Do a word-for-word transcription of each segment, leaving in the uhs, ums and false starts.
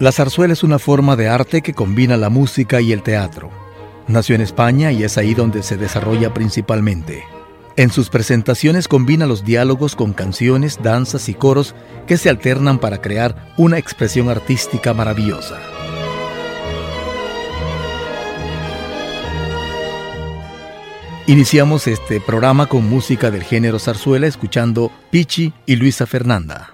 La zarzuela es una forma de arte que combina la música y el teatro. Nació en España y es ahí donde se desarrolla principalmente. En sus presentaciones combina los diálogos con canciones, danzas y coros que se alternan para crear una expresión artística maravillosa. Iniciamos este programa con música del género zarzuela escuchando Pichi y Luisa Fernanda.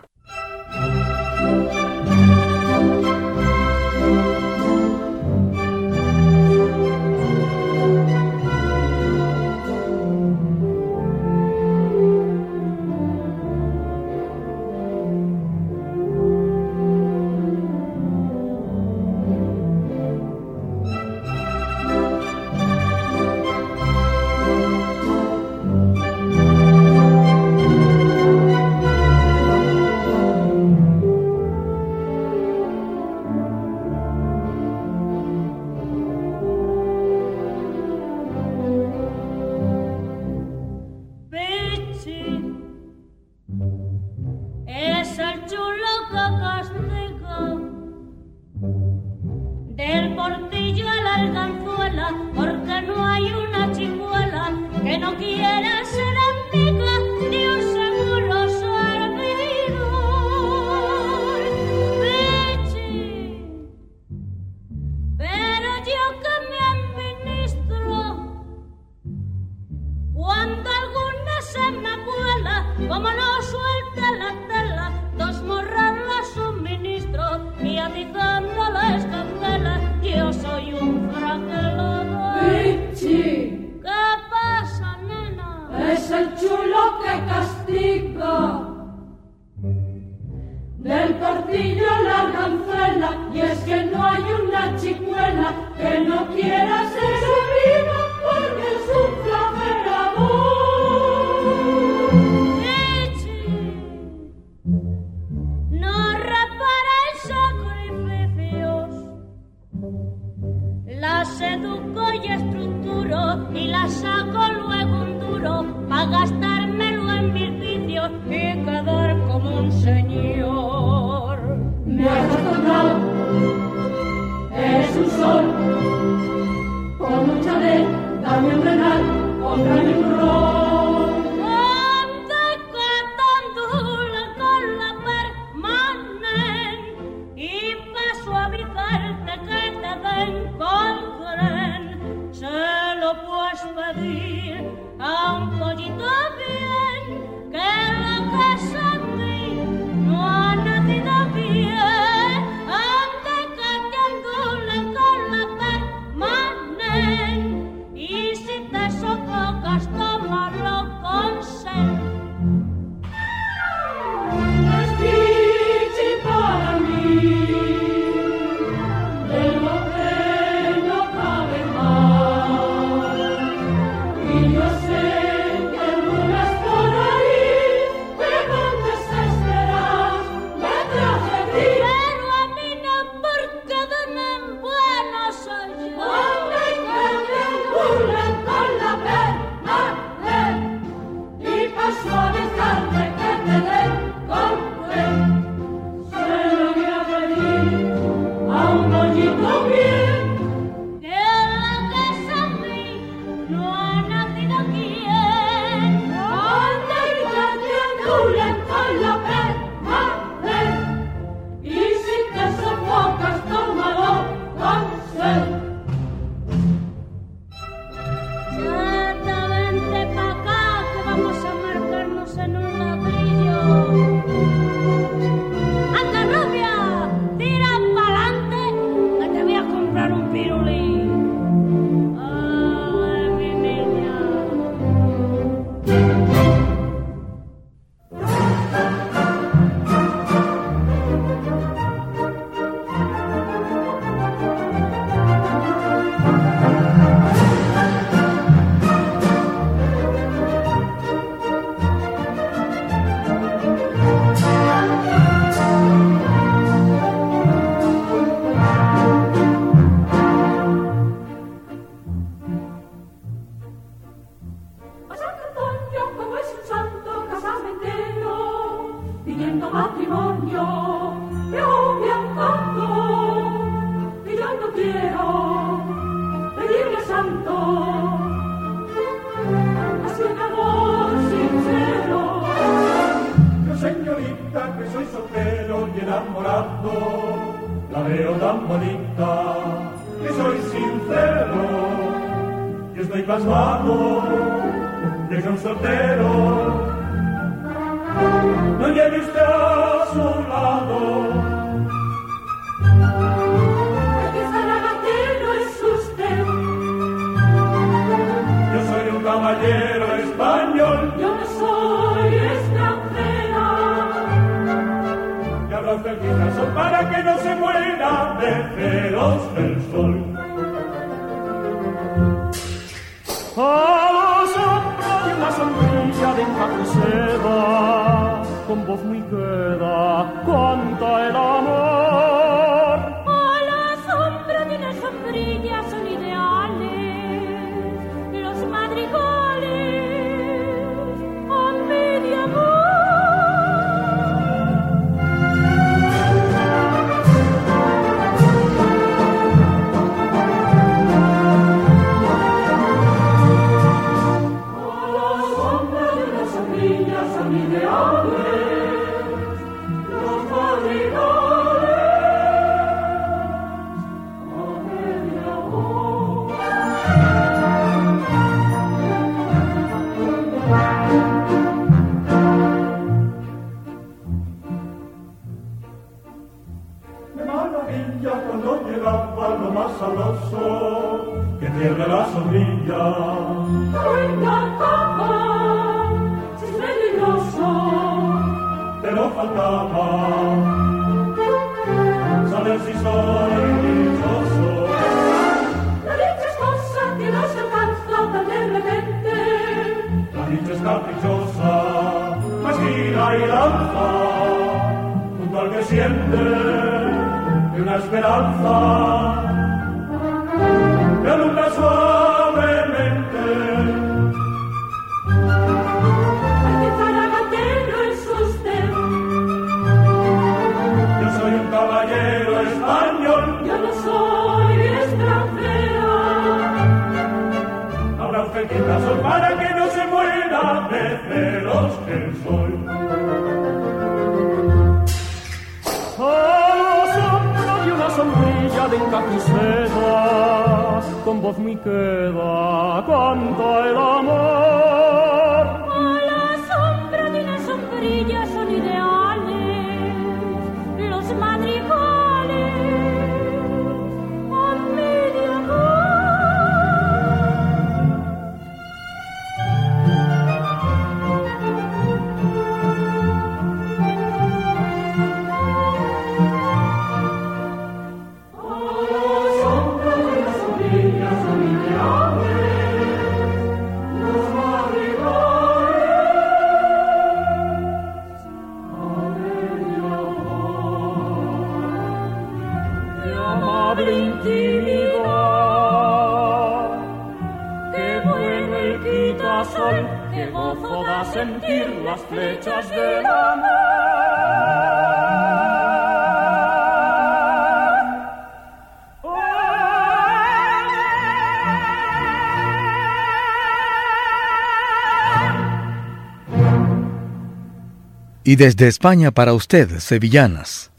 Y desde España para usted, sevillanas.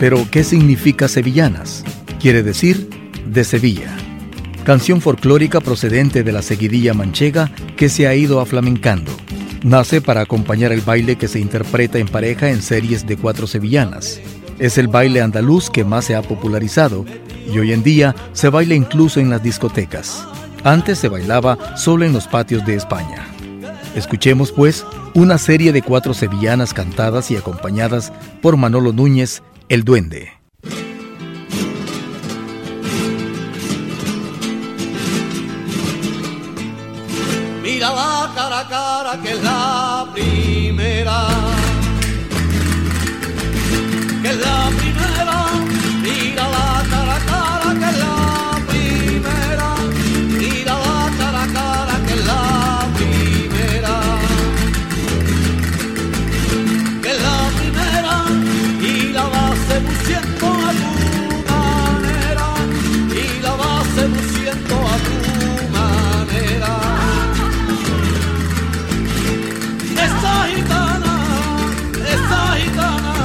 Pero, ¿qué significa sevillanas? Quiere decir, de Sevilla. Canción folclórica procedente de la seguidilla manchega que se ha ido aflamencando. Nace para acompañar el baile que se interpreta en pareja en series de cuatro sevillanas. Es el baile andaluz que más se ha popularizado y hoy en día se baila incluso en las discotecas. Antes se bailaba solo en los patios de España. Escuchemos, pues, una serie de cuatro sevillanas cantadas y acompañadas por Manolo Núñez, el Duende. Mira la cara a cara que es la primera, que es la primera, mira la cara a cara que es la primera, mira la cara a cara que es la primera, que es la primera y la va seduciendo a tu manera, y la va seduciendo a tu manera. Esta gitana, esta gitana,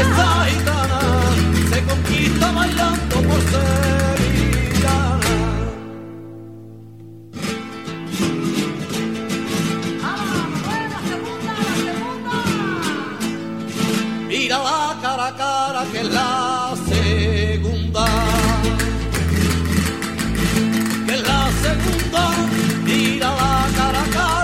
esta gitana se conquista bailando por sevillana. ¡Ah, bueno, la segunda, la segunda! Mira la cara a cara que es la segunda, que es la segunda, mira la cara a cara.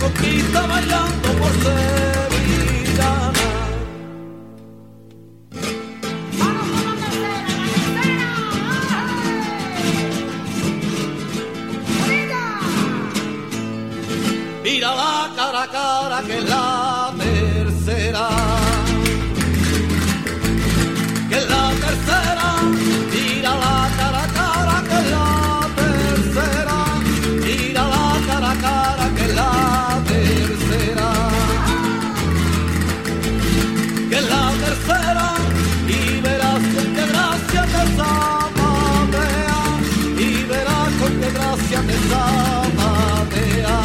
Conquista bailando por sevillana. Vamos con la tercera, la tercera. ¡Bonita! Mira la cara a cara que es la tercera, que es la tercera. Mira la cara a cara que es la tercera, mira la cara a cara que es la tercera, y verás con qué gracia te zapatea, y verás con qué gracia te zapatea.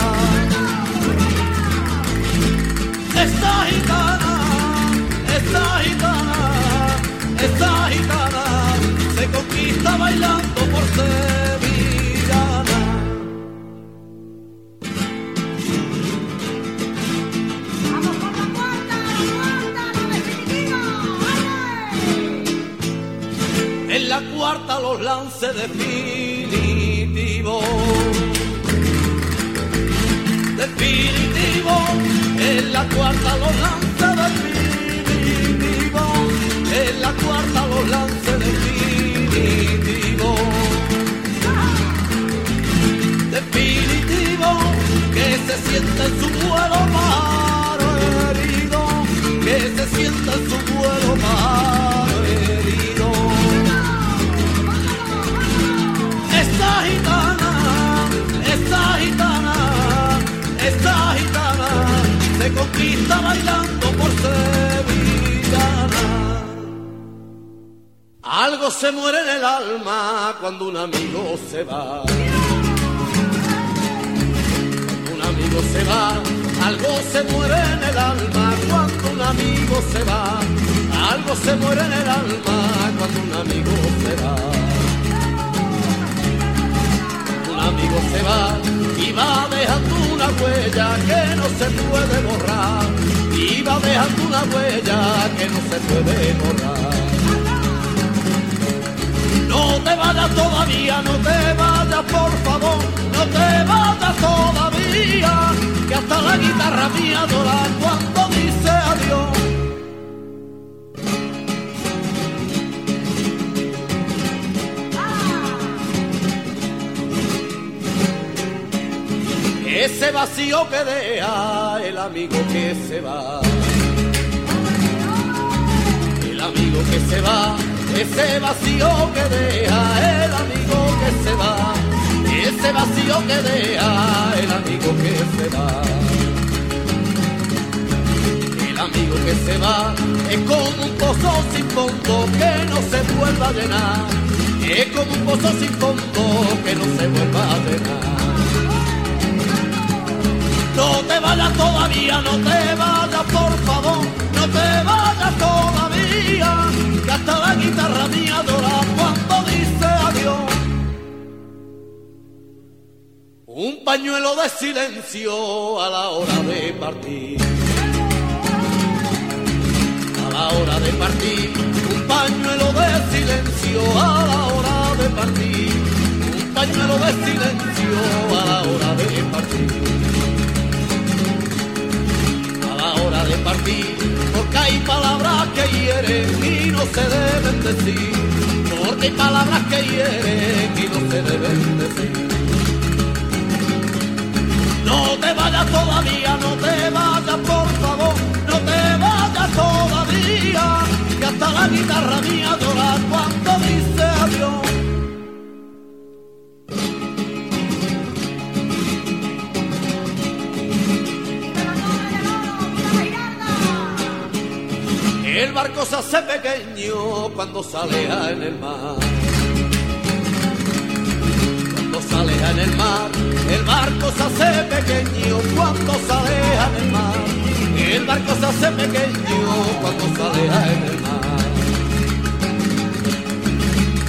Esta gitana, esta gitana, esta gitana se conquista bailando por sevillana. En la cuarta los lances definitivos, definitivos. En la cuarta los lances definitivos, en la cuarta los lances definitivos, definitivos. Que se sienta en su vuelo pájaro herido, que se sienta en su vuelo pájaro herido. Esta gitana, esta gitana, esta gitana se conquista bailando por sevillana. Algo se muere en el alma cuando un amigo se va, cuando un amigo se va. Algo se muere en el alma cuando un amigo se va, algo se muere en el alma cuando un amigo se va. Amigo se va y va dejando una huella que no se puede borrar, y va dejando una huella que no se puede borrar. No te vayas todavía, no te vayas por favor, no te vayas todavía, que hasta la guitarra mía llora cuando dice adiós. Ese vacío que deja el amigo que se va, el amigo que se va, ese vacío que deja el amigo que se va, ese vacío que deja el amigo que se va. El amigo que se va es como un pozo sin fondo que no se vuelva a llenar, es como un pozo sin fondo que no se vuelva a llenar. No te vayas todavía, no te vayas por favor, no te vayas todavía, que hasta la guitarra mía llora cuando dice adiós. Un pañuelo de silencio a la hora de partir, a la hora de partir, un pañuelo de silencio a la hora de partir, un pañuelo de silencio a la hora de partir. Hora de partir, porque hay palabras que hieren y no se deben decir, porque hay palabras que hieren y no se deben decir. No te vayas todavía, no te vayas por favor, no te vayas todavía, que hasta la guitarra mía llora cuando dice adiós. El barco se hace pequeño cuando sale en el mar, cuando sale en el mar, el barco se hace pequeño cuando sale en el mar, el barco se hace pequeño cuando sale en el mar,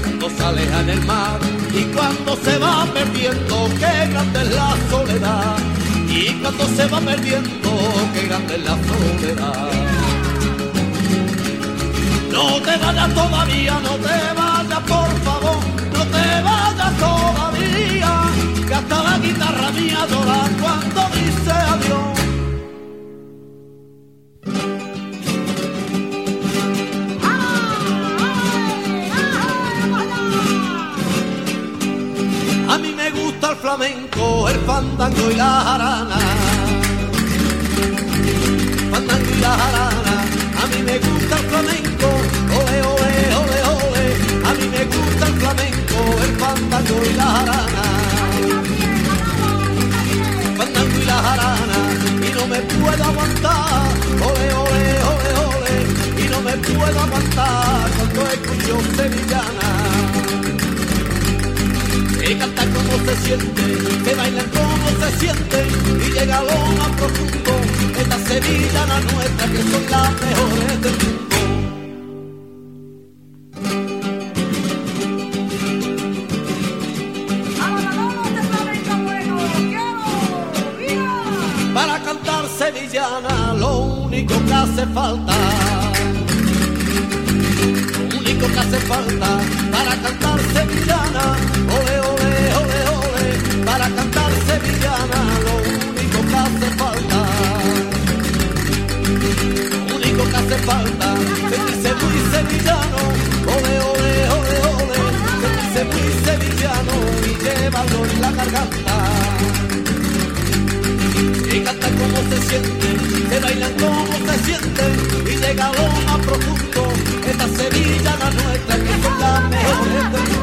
cuando sale en el mar, y cuando se va perdiendo qué grande es la soledad, y cuando se va perdiendo qué grande es la soledad. No te vayas todavía, no te vayas por favor, no te vayas todavía, que hasta la guitarra mía llora cuando dice adiós. A mí me gusta el flamenco, el fandango y la jarana, fandango y la jarana. A mí me gusta el flamenco, ole, ole, ole, ole. A mí me gusta el flamenco, el fandango y la jarana, fandango y la jarana. Y no me puedo aguantar, ole, ole, ole, ole. Y no me puedo aguantar cuando escucho sevillana. Se canta como se siente, se baila como se siente, y llega lo más profundo. Esta Sevilla, la nuestra, que son las mejores del mundo. ¡Ahora vamos a flamenco bueno! ¡Quiero! ¡Viva! Para cantar sevillana lo único que hace falta, lo único que hace falta para cantar sevillana, ole, ole, ole, ole. Para cantar sevillana lo único que hace falta, lo único que hace falta, sentirse muy sevillano, ole, ole, ole, ole, sentirse muy sevillano y llevarlo en la garganta. Se canta como se siente, se baila como se siente, y llega lo más profundo, esta Sevilla la nuestra, que son las mejores del mundo.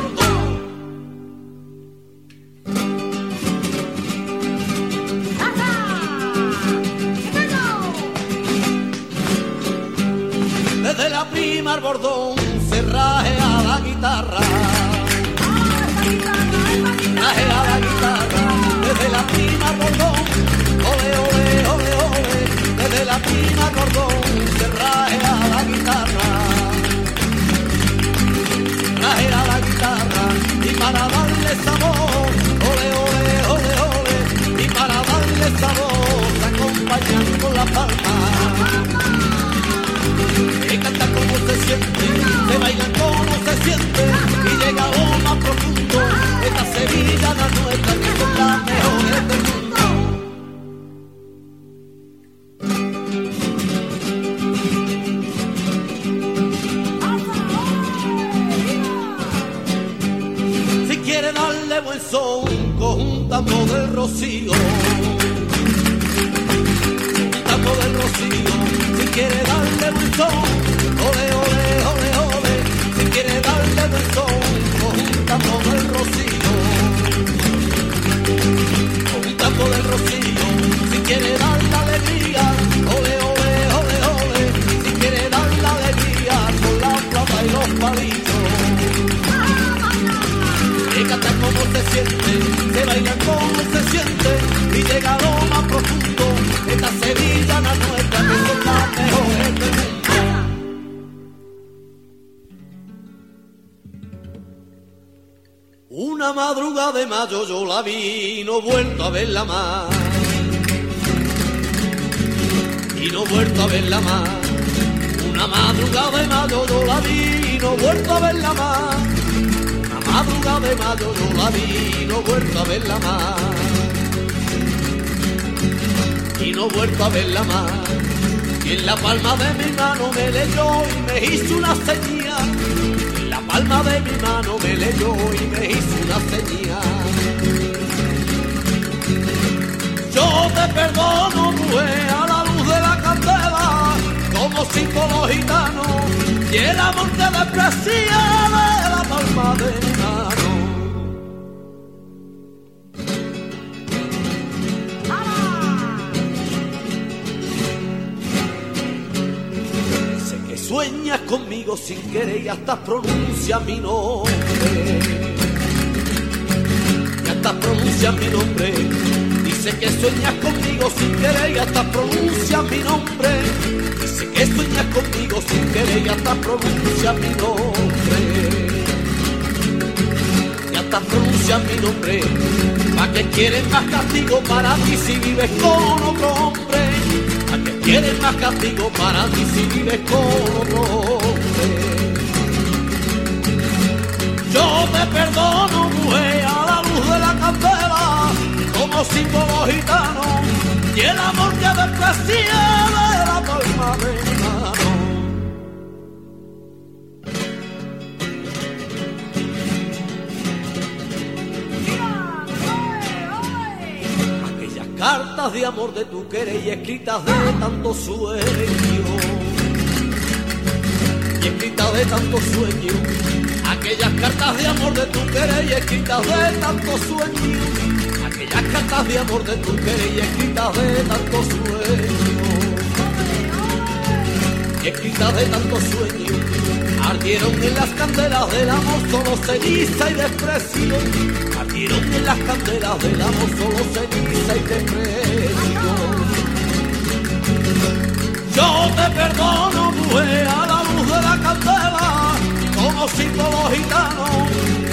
Al bordón se rajea la guitarra, rajea la guitarra, desde la prima al bordón, ole, ole, ole, ole, desde la prima al bordón se rajea la guitarra, rajea la guitarra, y para darle sabor, ole, ole, ole, ole, y para darle sabor se acompañan con la palma. Se canta como se siente, se baila como se siente, y llega lo más profundo, esta Sevilla la nuestra, que son las mejores del mundo. Si quiere darle buen son, coge un tambor del rocío, un tambor del rocío. Si quiere darle buen son, ole, ole, ole, ole. Si quiere Una madrugada de mayo yo la vi, no he vuelto a verla más. Y no he vuelto a verla más. Una madrugada de mayo yo la vi, no he vuelto a verla más. Una madrugada de mayo yo la vi, no he vuelto a verla más. Y no he vuelto a verla más. Y en la palma de mi mano me leyó y me hizo una señal. Alma de mi mano me leyó y me hizo una señal. Yo te perdono, mujer, a la luz de la candela, como símbolo gitano, y el amor que desprecía de la palma de mi mano. Sueñas conmigo sin querer y hasta pronuncia mi nombre. Y hasta pronuncia mi nombre. Dice que sueñas conmigo sin querer y hasta pronuncia mi nombre. Dice que sueñas conmigo sin querer y hasta pronuncia mi nombre. Y hasta pronuncia mi nombre. ¿Para qué quieres más castigo para ti si vives con otro hombre? ¿A qué quieres más castigo para ti si vives con otro hombre? Yo te perdono, mujer, a la luz de la candela, como símbolo gitano, y el amor que desprecié de la palma de mi mano. Cartas de amor de tu querer y escritas de tanto sueño, y escritas de tanto sueño. Aquellas cartas de amor de tu querer y escritas de tanto sueño. Aquellas cartas de amor de tu querer y escritas de tanto sueño, y escritas de tanto sueño. Ardieron en las candelas del amor solo ceniza y desprecio. Ardieron en las candelas del amor solo ceniza y desprecio. Yo te perdono, mujer, a la luz de la candela, como símbolo gitano,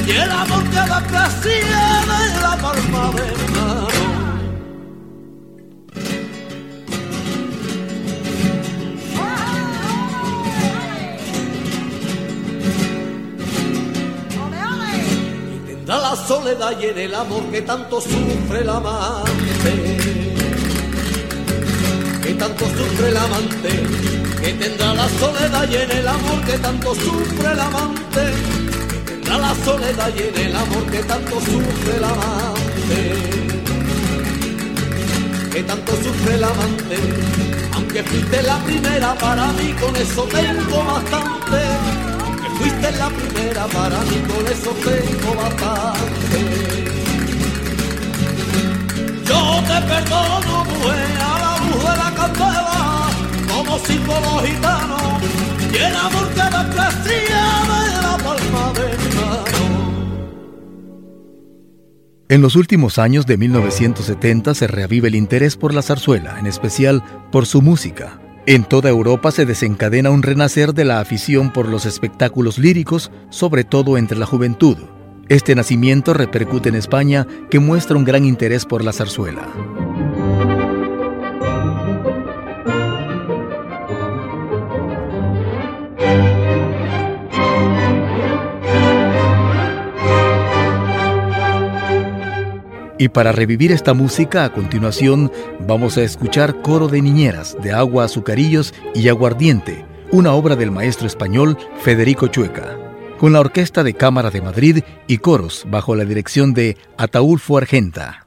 y el amor que desprecié de la palma de mi mano. La soledad y en el amor que tanto sufre el amante, que tanto sufre el amante, que tendrá la soledad y en el amor que tanto sufre el amante, que tendrá la soledad y en el amor que tanto sufre el amante, que tanto sufre el amante. Aunque fuiste la primera para mí, con eso tengo bastante. Fuiste la primera para mí, con eso tengo bastante. Yo te perdono, mujer, a la luz de la candela, como símbolo gitano, y el amor que desprecía de la palma de mi mano. En los últimos años de mil novecientos setenta se reaviva el interés por la zarzuela, en especial por su música. En toda Europa se desencadena un renacer de la afición por los espectáculos líricos, sobre todo entre la juventud. Este nacimiento repercute en España, que muestra un gran interés por la zarzuela. Y para revivir esta música, a continuación vamos a escuchar Coro de Niñeras, de Agua, Azucarillos y Aguardiente, una obra del maestro español Federico Chueca, con la Orquesta de Cámara de Madrid y coros bajo la dirección de Ataulfo Argenta.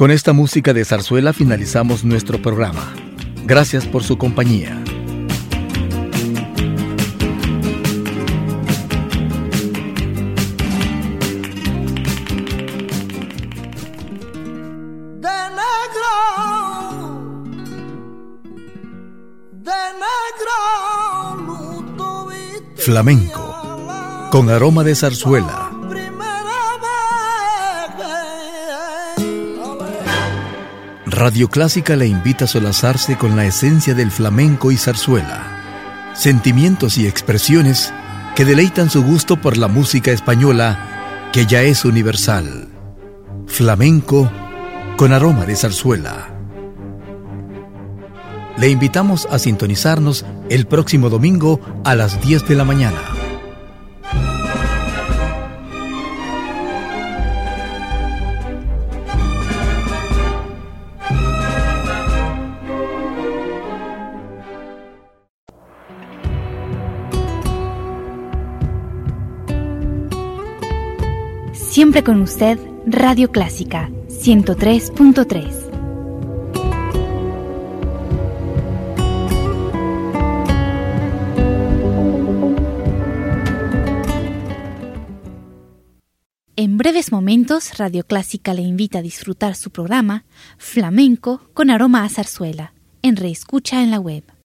Con esta música de zarzuela finalizamos nuestro programa. Gracias por su compañía. Flamenco, con aroma de zarzuela. Radio Clásica le invita a solazarse con la esencia del flamenco y zarzuela. Sentimientos y expresiones que deleitan su gusto por la música española, que ya es universal. Flamenco, con aroma de zarzuela. Le invitamos a sintonizarnos el próximo domingo a las diez de la mañana. Siempre con usted, Radio Clásica, ciento tres punto tres. En breves momentos, Radio Clásica le invita a disfrutar su programa Flamenco con aroma a zarzuela, en reescucha en la web.